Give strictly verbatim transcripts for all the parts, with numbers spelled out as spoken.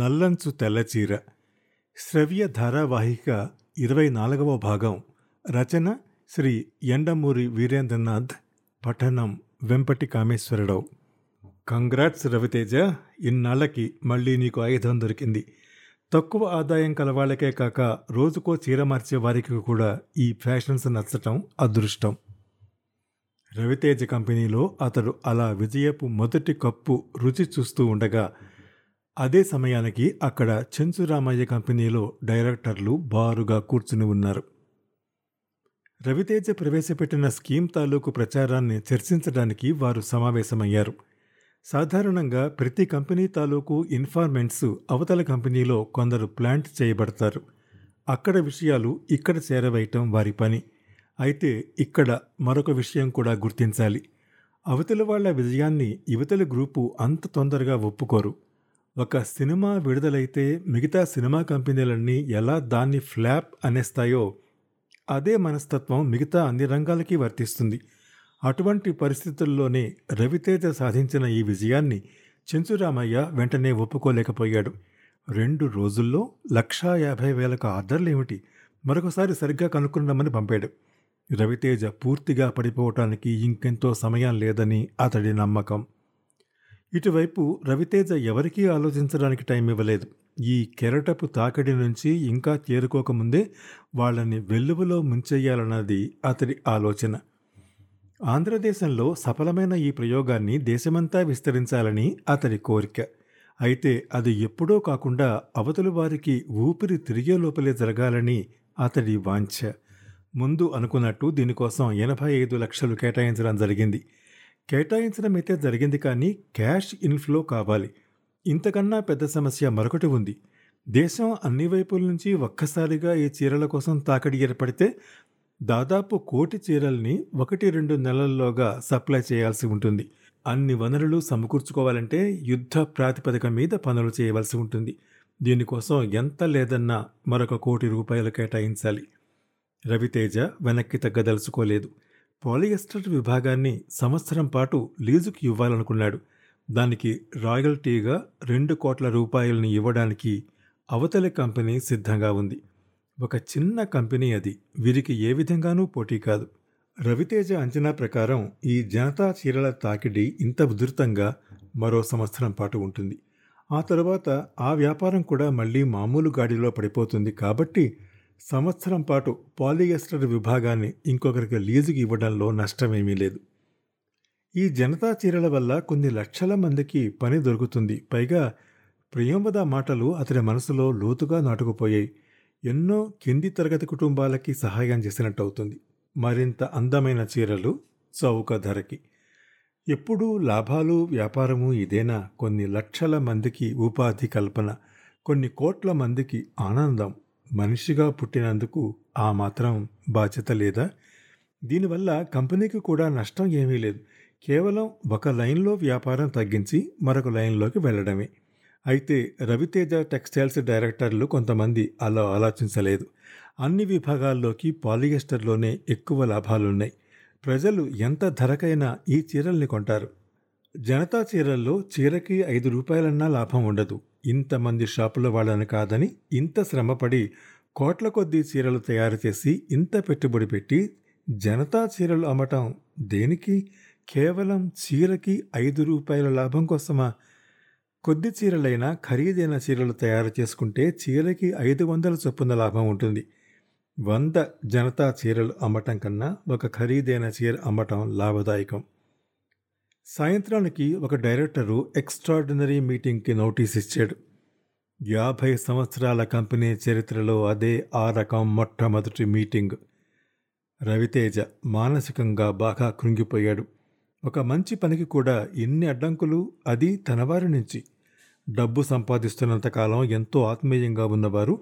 నల్లంచు తెల్లచీర శ్రవ్య ధారావాహిక ఇరవై నాలుగవ భాగం. రచన శ్రీ ఎండమూరి వీరేంద్రనాథ్, పఠనం వెంపటి కామేశ్వరరావు. కంగ్రాట్స్ రవితేజ, ఇన్నాళ్ళకి మళ్ళీ నీకు ఆయుధం దొరికింది. తక్కువ ఆదాయం కలవాళ్ళకే కాక రోజుకో చీర మార్చే వారికి కూడా ఈ ఫ్యాషన్స్ నచ్చటం అదృష్టం. రవితేజ కంపెనీలో అతడు అలా విజయపు మొదటి కప్పు రుచి చూస్తూ ఉండగా, అదే సమయానికి అక్కడ చెంచురామయ్య కంపెనీలో డైరెక్టర్లు బారుగా కూర్చుని ఉన్నారు. రవితేజ ప్రవేశపెట్టిన స్కీమ్ తాలూకు ప్రచారాన్ని చర్చించడానికి వారు సమావేశమయ్యారు. సాధారణంగా ప్రతి కంపెనీ తాలూకు ఇన్ఫార్మెంట్స్ అవతల కంపెనీలో కొందరు ప్లాంట్ చేయబడతారు. అక్కడ విషయాలు ఇక్కడ చేరవేయటం వారి పని. అయితే ఇక్కడ మరొక విషయం కూడా గుర్తించాలి. అవతల వాళ్ల విజయాన్ని యువతల గ్రూపు అంత తొందరగా ఒప్పుకోరు. ఒక సినిమా విడుదలైతే మిగతా సినిమా కంపెనీలన్నీ ఎలా దాన్ని ఫ్లాప్ అనేస్తాయో, అదే మనస్తత్వం మిగతా అన్ని రంగాలకి వర్తిస్తుంది. అటువంటి పరిస్థితుల్లోనే రవితేజ సాధించిన ఈ విజయాన్ని చెంచురామయ్య వెంటనే ఒప్పుకోలేకపోయాడు. రెండు రోజుల్లో లక్షా యాభై వేలకు ఆర్డర్లు ఏమిటి, మరొకసారి సరిగ్గా కనుక్కున్నామని పంపాడు. రవితేజ పూర్తిగా పడిపోవటానికి ఇంకెంతో సమయం లేదని అతడి నమ్మకం. ఇటువైపు రవితేజ ఎవరికీ ఆలోచించడానికి టైం ఇవ్వలేదు. ఈ కెరటపు తాకిడి నుంచి ఇంకా చేరుకోకముందే వాళ్ళని వెల్లువలో ముంచెయ్యాలన్నది అతడి ఆలోచన. ఆంధ్రదేశంలో సఫలమైన ఈ ప్రయోగాన్ని దేశమంతా విస్తరించాలని అతడి కోరిక. అయితే అది ఎప్పుడో కాకుండా అవతలి వారికి ఊపిరి తిరిగే లోపలే జరగాలని అతడి వాంఛ. ముందు అనుకున్నట్టు దీనికోసం ఎనభై ఐదు లక్షలు కేటాయించడం జరిగింది. కేటాయించడమైతే జరిగింది, కానీ క్యాష్ ఇన్ఫ్లో కావాలి. ఇంతకన్నా పెద్ద సమస్య మరొకటి ఉంది. దేశం అన్ని వైపుల నుంచి ఒక్కసారిగా ఈ చీరల కోసం తాకడి ఏర్పడితే దాదాపు కోటి చీరల్ని ఒకటి రెండు నెలల్లోగా సప్లై చేయాల్సి ఉంటుంది. అన్ని వనరులు సమకూర్చుకోవాలంటే యుద్ధ ప్రాతిపదిక మీద పనులు చేయవలసి ఉంటుంది. దీనికోసం ఎంత లేదన్నా మరొక కోటి రూపాయలు కేటాయించాలి. రవితేజ వెనక్కి తగ్గదలుచుకోలేదు. పాలియెస్టర్ విభాగాన్ని సంవత్సరం పాటు లీజుకు ఇవ్వాలనుకున్నాడు. దానికి రాయల్టీగా రెండు కోట్ల రూపాయలను ఇవ్వడానికి అవతలి కంపెనీ సిద్ధంగా ఉంది. ఒక చిన్న కంపెనీ అది, వీరికి ఏ విధంగానూ పోటీ కాదు. రవితేజ అంచనా ప్రకారం ఈ జనతా చీరల తాకిడి ఇంత ఉధృతంగా మరో సంవత్సరం పాటు ఉంటుంది. ఆ తర్వాత ఆ వ్యాపారం కూడా మళ్ళీ మామూలు గాడిలో పడిపోతుంది. కాబట్టి సంవత్సరం పాటు పాలియెస్టర్ విభాగాన్ని ఇంకొకరికి లీజుకి ఇవ్వడంలో నష్టమేమీ లేదు. ఈ జనతా చీరల వల్ల కొన్ని లక్షల మందికి పని దొరుకుతుంది. పైగా ప్రియంవద మాటలు అతని మనసులో లోతుగా నాటుకుపోయాయి. ఎన్నో కింది తరగతి కుటుంబాలకి సహాయం చేసినట్టు అవుతుంది. మరింత అందమైన చీరలు చౌక ధరకి. ఎప్పుడూ లాభాలు వ్యాపారము ఇదేనా? కొన్ని లక్షల మందికి ఉపాధి కల్పన, కొన్ని కోట్ల మందికి ఆనందం. మనిషిగా పుట్టినందుకు ఆ మాత్రం బాధ్యత లేదా? దీనివల్ల కంపెనీకి కూడా నష్టం ఏమీ లేదు. కేవలం ఒక లైన్లో వ్యాపారం తగ్గించి మరొక లైన్లోకి వెళ్ళడమే. అయితే రవితేజ టెక్స్టైల్స్ డైరెక్టర్లు కొంతమంది అలా ఆలోచించలేదు. అన్ని విభాగాల్లోకి పాలియెస్టర్లోనే ఎక్కువ లాభాలున్నాయి. ప్రజలు ఎంత ధరకైనా ఈ చీరల్ని కొంటారు. జనతా చీరల్లో చీరకి ఐదు రూపాయలన్నా లాభం ఉండదు. ఇంతమంది షాపుల వాళ్ళని కాదని ఇంత శ్రమపడి కోట్ల కొద్దీ చీరలు తయారు చేసి ఇంత పెట్టుబడి పెట్టి జనతా చీరలు అమ్మటం దేనికి? కేవలం చీరకి ఐదు రూపాయల లాభం కోసమా? కొద్ది చీరలైనా ఖరీదైన చీరలు తయారు చేసుకుంటే చీరకి ఐదు వందల చొప్పున లాభం ఉంటుంది. వంద జనతా చీరలు అమ్మటం కన్నా ఒక ఖరీదైన చీర అమ్మటం లాభదాయకం. సాయంత్రానికి ఒక డైరెక్టరు ఎక్స్ట్రాడినరీ మీటింగ్కి నోటీస్ ఇచ్చాడు. యాభై సంవత్సరాల కంపెనీ చరిత్రలో అదే ఆ రకం మొట్టమొదటి మీటింగ్. రవితేజ మానసికంగా బాగా కృంగిపోయాడు. ఒక మంచి పనికి కూడా ఎన్ని అడ్డంకులు, అది తనవారి నుంచి. డబ్బు సంపాదిస్తున్నంతకాలం ఎంతో ఆత్మీయంగా ఉన్నవారు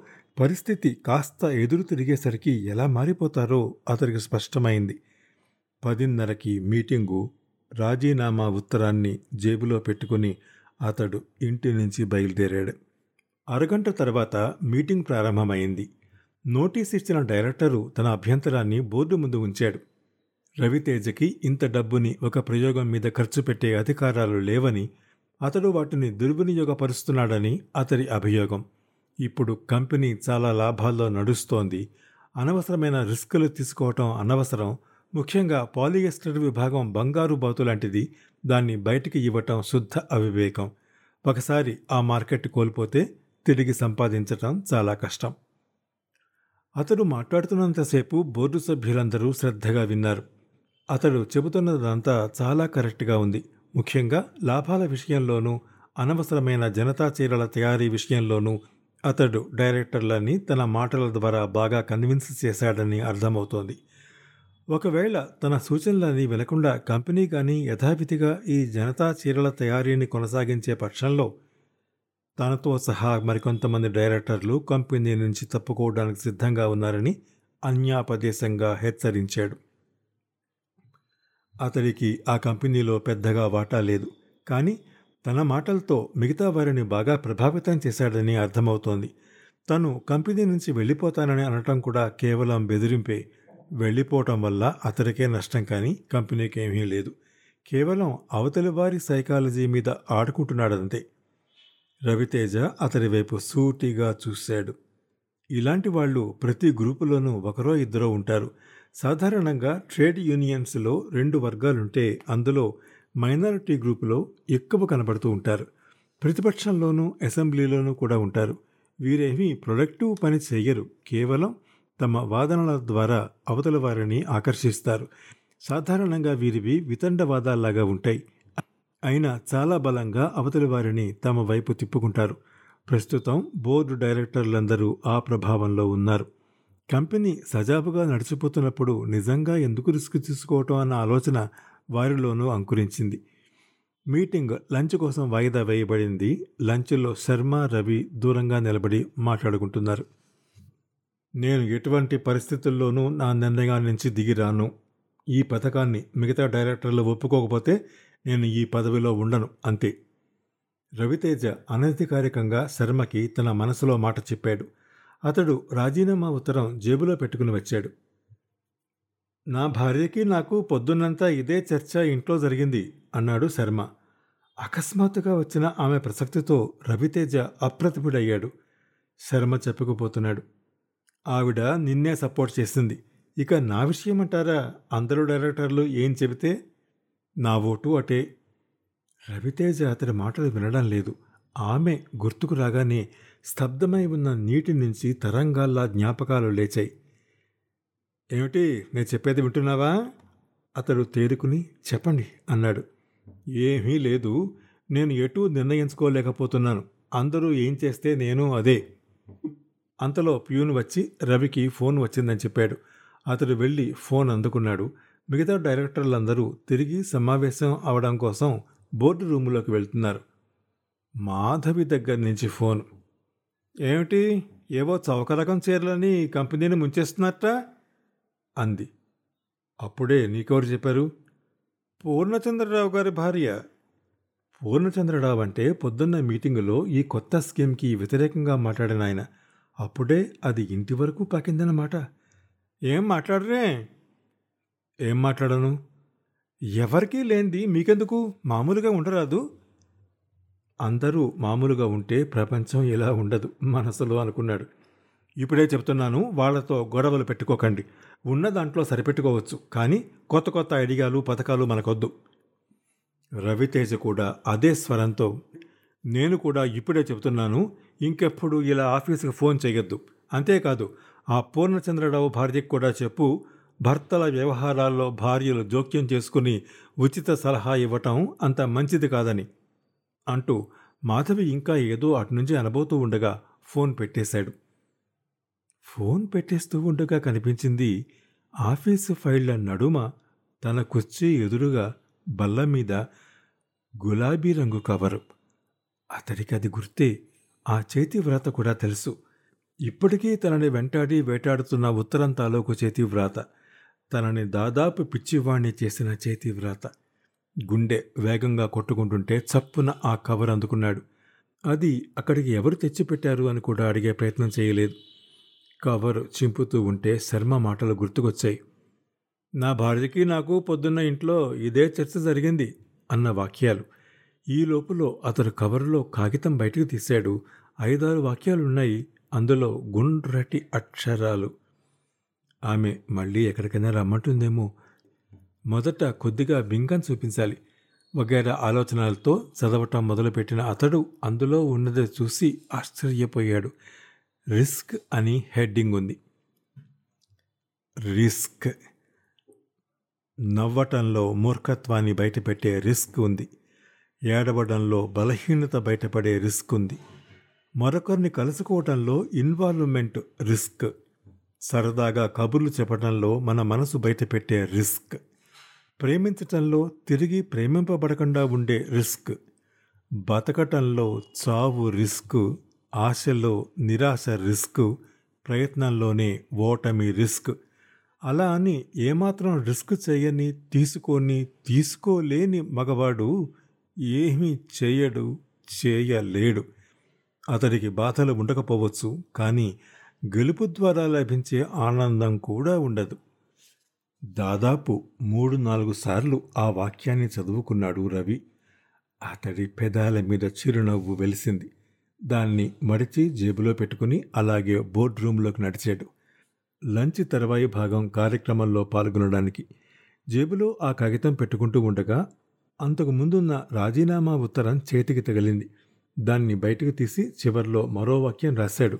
పరిస్థితి కాస్త ఎదురు తిరిగేసరికి ఎలా మారిపోతారో అతనికి స్పష్టమైంది. పదిన్నరకి మీటింగు. రాజీనామా ఉత్తరాన్ని జేబులో పెట్టుకుని అతడు ఇంటి నుంచి బయలుదేరాడు. అరగంట తర్వాత మీటింగ్ ప్రారంభమైంది. నోటీస్ ఇచ్చిన డైరెక్టరు తన అభ్యంతరాన్ని బోర్డు ముందు ఉంచాడు. రవితేజకి ఇంత డబ్బుని ఒక ప్రయోగం మీద ఖర్చు పెట్టే అధికారాలు లేవని, అతడు వాటిని దుర్వినియోగపరుస్తున్నాడని అతడి అభియోగం. ఇప్పుడు కంపెనీ చాలా లాభాల్లో నడుస్తోంది. అనవసరమైన రిస్కులు తీసుకోవటం అనవసరం. ముఖ్యంగా పాలియెస్టర్ విభాగం బంగారు బాతు లాంటిది. దాన్ని బయటికి ఇవ్వటం శుద్ధ అవివేకం. ఒకసారి ఆ మార్కెట్ కోల్పోతే తిరిగి సంపాదించటం చాలా కష్టం. అతడు మాట్లాడుతున్నంతసేపు బోర్డు సభ్యులందరూ శ్రద్ధగా విన్నారు. అతడు చెబుతున్నదంతా చాలా కరెక్ట్గా ఉంది. ముఖ్యంగా లాభాల విషయంలోనూ అనవసరమైన జనతా చీరల తయారీ విషయంలోనూ అతడు డైరెక్టర్లని తన మాటల ద్వారా బాగా కన్విన్స్ చేశాడని అర్థమవుతోంది. ఒకవేళ తన సూచనలని వినకుండా కంపెనీ కానీ యథావిధిగా ఈ జనతా చీరల తయారీని కొనసాగించే పక్షంలో తనతో సహా మరికొంతమంది డైరెక్టర్లు కంపెనీ నుంచి తప్పుకోవడానికి సిద్ధంగా ఉన్నారని అన్యాపదేశంగా హెచ్చరించాడు. అతడికి ఆ కంపెనీలో పెద్దగా వాటా లేదు, కానీ తన మాటలతో మిగతా వారిని బాగా ప్రభావితం చేశాడని అర్థమవుతోంది. తను కంపెనీ నుంచి వెళ్ళిపోతానని అనటం కూడా కేవలం బెదిరింపే. వెళ్ళిపోవటం వల్ల అతడికే నష్టం, కానీ కంపెనీకి ఏమీ లేదు. కేవలం అవతలి వారి సైకాలజీ మీద ఆడుకుంటున్నాడంతే. రవితేజ అతడి వైపు సూటిగా చూశాడు. ఇలాంటి వాళ్ళు ప్రతి గ్రూపులోనూ ఒకరో ఇద్దరో ఉంటారు. సాధారణంగా ట్రేడ్ యూనియన్స్లో రెండు వర్గాలుంటే అందులో మైనారిటీ గ్రూపులో ఎక్కువ కనబడుతూ ఉంటారు. ప్రతిపక్షంలోనూ అసెంబ్లీలోనూ కూడా ఉంటారు. వీరేమీ ప్రొడక్టివ్ పని చేయరు, కేవలం తమ వాదనల ద్వారా అవతల వారిని ఆకర్షిస్తారు. సాధారణంగా వీరివి వితండవాదాల్లాగా ఉంటాయి, అయినా చాలా బలంగా అవతలి వారిని తమ వైపు తిప్పుకుంటారు. ప్రస్తుతం బోర్డు డైరెక్టర్లందరూ ఆ ప్రభావంలో ఉన్నారు. కంపెనీ సజావుగా నడిచిపోతున్నప్పుడు నిజంగా ఎందుకు రిస్క్ తీసుకోవటం అన్న ఆలోచన వారిలోనూ అంకురించింది. మీటింగ్ లంచ్ కోసం వాయిదా వేయబడింది. లంచ్లో శర్మ, రవి దూరంగా నిలబడి మాట్లాడుకుంటున్నారు. నేను ఎటువంటి పరిస్థితుల్లోనూ నా నిర్ణయం నుంచి దిగిరాను. ఈ పథకాన్ని మిగతా డైరెక్టర్లు ఒప్పుకోకపోతే నేను ఈ పదవిలో ఉండను, అంతే. రవితేజ అనధికారికంగా శర్మకి తన మనసులో మాట చెప్పాడు. అతడు రాజీనామా ఉత్తరం జేబులో పెట్టుకుని వచ్చాడు. నా భార్యకి నాకు పొద్దున్నంతా ఇదే చర్చ ఇంట్లో జరిగింది అన్నాడు శర్మ. అకస్మాత్తుగా వచ్చిన ఆమె ప్రసక్తితో రవితేజ అప్రతిభుడయ్యాడు. శర్మ చెప్పుకుపోతున్నాడు, ఆవిడ నిన్నే సపోర్ట్ చేసింది. ఇక నా విషయమంటారా? అందరూ డైరెక్టర్లు ఏం చెబితే నా ఓటు అటే. రవితేజ అతడి మాటలు వినడం లేదు. ఆమె గుర్తుకు రాగానే స్తబ్దమై ఉన్న నీటి నుంచి తరంగాల్లా జ్ఞాపకాలు లేచాయి. ఏమిటి, నేను చెప్పేది వింటున్నావా? అతడు తేరుకుని చెప్పండి అన్నాడు. ఏమీ లేదు, నేను ఎటూ నిర్ణయించుకోలేకపోతున్నాను. అందరూ ఏం చేస్తే నేను అదే. అంతలో ప్యూన్ వచ్చి రవికి ఫోన్ వచ్చిందని చెప్పాడు. అతడు వెళ్ళి ఫోన్ అందుకున్నాడు. మిగతా డైరెక్టర్లందరూ తిరిగి సమావేశం అవడం కోసం బోర్డు రూములోకి వెళ్తున్నారు. మాధవి దగ్గర నుంచి ఫోన్. ఏమిటి, ఏవో చౌక రకం చీరలని కంపెనీని ముంచేస్తున్నట్ట అంది. అప్పుడే నీకెవరు చెప్పారు? పూర్ణచంద్రరావు గారి భార్య. పూర్ణచంద్రరావు అంటే పొద్దున్న మీటింగులో ఈ కొత్త స్కీమ్కి వ్యతిరేకంగా మాట్లాడిన ఆయన. అప్పుడే అది ఇంటి వరకు పాకిందన్నమాట. ఏం మాట్లాడరే? ఏం మాట్లాడను? ఎవరికీ లేనిది మీకెందుకు? మామూలుగా ఉండరాదు. అందరూ మామూలుగా ఉంటే ప్రపంచం ఇలా ఉండదు మనసులో అనుకున్నాడు. ఇప్పుడే చెప్తున్నాను, వాళ్లతో గొడవలు పెట్టుకోకండి. ఉన్న దాంట్లో సరిపెట్టుకోవచ్చు, కానీ కొత్త కొత్త ఐడియాలు పథకాలు మనకొద్దు. రవితేజ కూడా అదే స్వరంతో, నేను కూడా ఇప్పుడే చెప్తున్నాను, ఇంకెప్పుడు ఇలా ఆఫీసుకు ఫోన్ చేయొద్దు. అంతేకాదు, ఆ పూర్ణచంద్రరావు భార్యకు కూడా చెప్పు, భర్తల వ్యవహారాల్లో భార్యలు జోక్యం చేసుకుని ఉచిత సలహా ఇవ్వటం అంత మంచిది కాదని అంటూ మాధవి ఇంకా ఏదో అటునుంచి అనబోతూ ఉండగా ఫోన్ పెట్టేశాడు. ఫోన్ పెట్టేస్తూ ఉండగా కనిపించింది ఆఫీసు ఫైళ్ల నడుమ తన కుర్చీ ఎదురుగా బల్ల మీద గులాబీ రంగు కవరు. అతడికి అది గుర్తే, ఆ చేతి వ్రాత కూడా తెలుసు. ఇప్పటికీ తనని వెంటాడి వేటాడుతున్న ఉత్తరం తాలూకు చేతి వ్రాత, తనని దాదాపు పిచ్చివాణ్ణి చేసిన చేతి వ్రాత. గుండె వేగంగా కొట్టుకుంటుంటే చప్పున ఆ కవర్ అందుకున్నాడు. అది అక్కడికి ఎవరు తెచ్చిపెట్టారు అని కూడా అడిగే ప్రయత్నం చేయలేదు. కవర్ చింపుతూ ఉంటే శర్మ మాటలు గుర్తుకొచ్చాయి. నా భార్యకి నాకు పొద్దున్న ఇంట్లో ఇదే చర్చ జరిగింది అన్న వాక్యాలు. ఈ లోపులో అతను కవర్లో కాగితం బయటకు తీశాడు. ఐదారు వాక్యాలున్నాయి, అందులో గుండ్రటి అక్షరాలు. ఆమె మళ్ళీ ఎక్కడికైనా రమ్మంటుందేమో, మొదట కొద్దిగా బింకం చూపించాలి వగైరా ఆలోచనలతో చదవటం మొదలుపెట్టిన అతడు అందులో ఉన్నది చూసి ఆశ్చర్యపోయాడు. రిస్క్ అని హెడ్డింగ్ ఉంది. రిస్క్, నవ్వటంలో మూర్ఖత్వాన్ని బయటపెట్టే రిస్క్ ఉంది, ఏడవడంలో బలహీనత బయటపడే రిస్క్ ఉంది, మరొకరిని కలుసుకోవటంలో ఇన్వాల్వ్మెంట్ రిస్క్, సరదాగా కబుర్లు చెప్పడంలో మన మనసు బయటపెట్టే రిస్క్, ప్రేమించటంలో తిరిగి ప్రేమింపబడకుండా ఉండే రిస్క్, బతకటంలో చావు రిస్క్, ఆశలో నిరాశ రిస్క్, ప్రయత్నంలోనే ఓటమి రిస్క్. అలా అని ఏమాత్రం రిస్క్ చేయని, తీసుకొని తీసుకోలేని మగవాడు ఏమీ చేయడు, చేయలేడు. అతడికి బాధలు ఉండకపోవచ్చు, కానీ గెలుపు ద్వారా లభించే ఆనందం కూడా ఉండదు. దాదాపు మూడు నాలుగు సార్లు ఆ వాక్యాన్ని చదువుకున్నాడు రవి. అతడి పెదాల మీద చిరునవ్వు వెలిసింది. దాన్ని మడిచి జేబులో పెట్టుకుని అలాగే బోర్డు రూంలోకి నడిచాడు. లంచ్ తర్వాయి భాగం కార్యక్రమంలో పాల్గొనడానికి జేబులో ఆ కాగితం పెట్టుకుంటూ ఉండగా అంతకు ముందున్న రాజీనామా ఉత్తరం చేతికి తగిలింది. దాన్ని బయటకు తీసి చివర్లో మరో వాక్యం రాశాడు.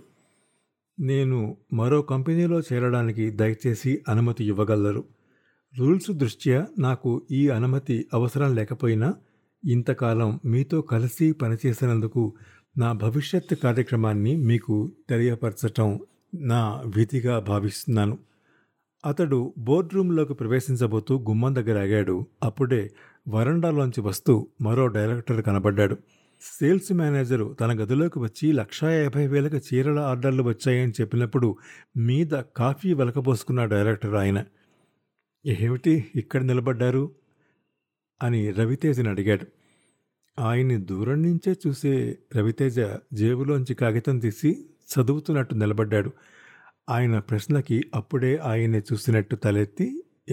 నేను మరో కంపెనీలో చేరడానికి దయచేసి అనుమతి ఇవ్వగలరు. రూల్స్ దృష్ట్యా నాకు ఈ అనుమతి అవసరం లేకపోయినా ఇంతకాలం మీతో కలిసి పనిచేసినందుకు నా భవిష్యత్ కార్యక్రమాన్ని మీకు తెలియపరచటం నా విధిగా భావిస్తున్నాను. అతడు బోర్డు రూంలోకి ప్రవేశించబోతూ గుమ్మం దగ్గర ఆగాడు. అప్పుడే వరండాలోంచి వస్తూ మరో డైరెక్టర్ కనబడ్డాడు. సేల్స్ మేనేజరు తన గదిలోకి వచ్చి లక్షా యాభై వేలకు చీరల ఆర్డర్లు వచ్చాయని చెప్పినప్పుడు మీద కాఫీ వెలకబోసుకున్న డైరెక్టర్ ఆయన. ఏమిటి ఇక్కడ నిలబడ్డారు అని రవితేజని అడిగాడు. ఆయన్ని దూరం నుంచే చూసే రవితేజ జేబులోంచి కాగితం తీసి చదువుతున్నట్టు నిలబడ్డాడు. ఆయన ప్రశ్నకి అప్పుడే ఆయన్ని చూసినట్టు తలెత్తి,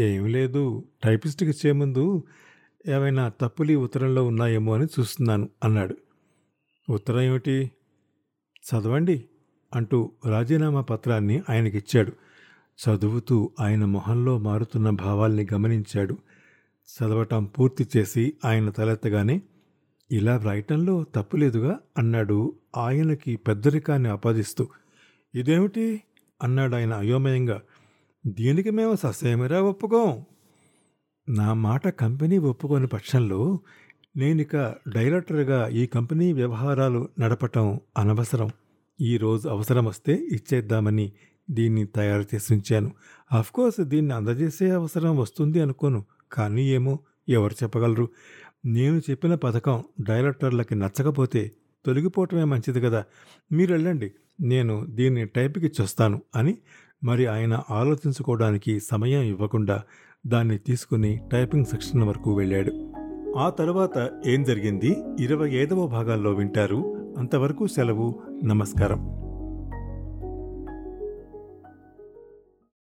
ఏం లేదు, టైపిస్ట్కి ఇచ్చే ముందు ఏమైనా తప్పులు ఈ ఉత్తరంలో ఉన్నాయేమో అని చూస్తున్నాను అన్నాడు. ఉత్తరం ఏమిటి, చదవండి అంటూ రాజీనామా పత్రాన్ని ఆయనకిచ్చాడు. చదువుతూ ఆయన మొహంలో మారుతున్న భావాల్ని గమనించాడు. చదవటం పూర్తి చేసి ఆయన తలెత్తగానే, ఇలా వ్రాయటంలో తప్పులేదుగా అన్నాడు ఆయనకి పెద్దరికాన్ని ఆపాదిస్తూ. ఇదేమిటి అన్నాడు ఆయన అయోమయంగా. దీనికి మేము ససేమిరా ఒప్పుకోం. నా మాట కంపెనీ ఒప్పుకోని పక్షంలో నేనిక డైరెక్టర్గా ఈ కంపెనీ వ్యవహారాలు నడపటం అనవసరం. ఈరోజు అవసరం వస్తే ఇచ్చేద్దామని దీన్ని తయారు చేసి ఉంచాను. ఆఫ్కోర్స్ దీన్ని అందజేసే అవసరం వస్తుంది అనుకోను, కానీ ఏమో ఎవరు చెప్పగలరు. నేను చెప్పిన పథకం డైరెక్టర్లకి నచ్చకపోతే తొలగిపోవటమే మంచిది కదా. మీరు వెళ్ళండి, నేను దీన్ని టైప్కి చూస్తాను అని మరి ఆయన ఆలోచించుకోవడానికి సమయం ఇవ్వకుండా దాన్ని తీసుకుని టైపింగ్ సెక్షన్ వరకు వెళ్ళాడు. ఆ తర్వాత ఏం జరిగింది ఇరవై ఐదవ భాగాల్లో వింటారు. అంతవరకు సెలవు. నమస్కారం.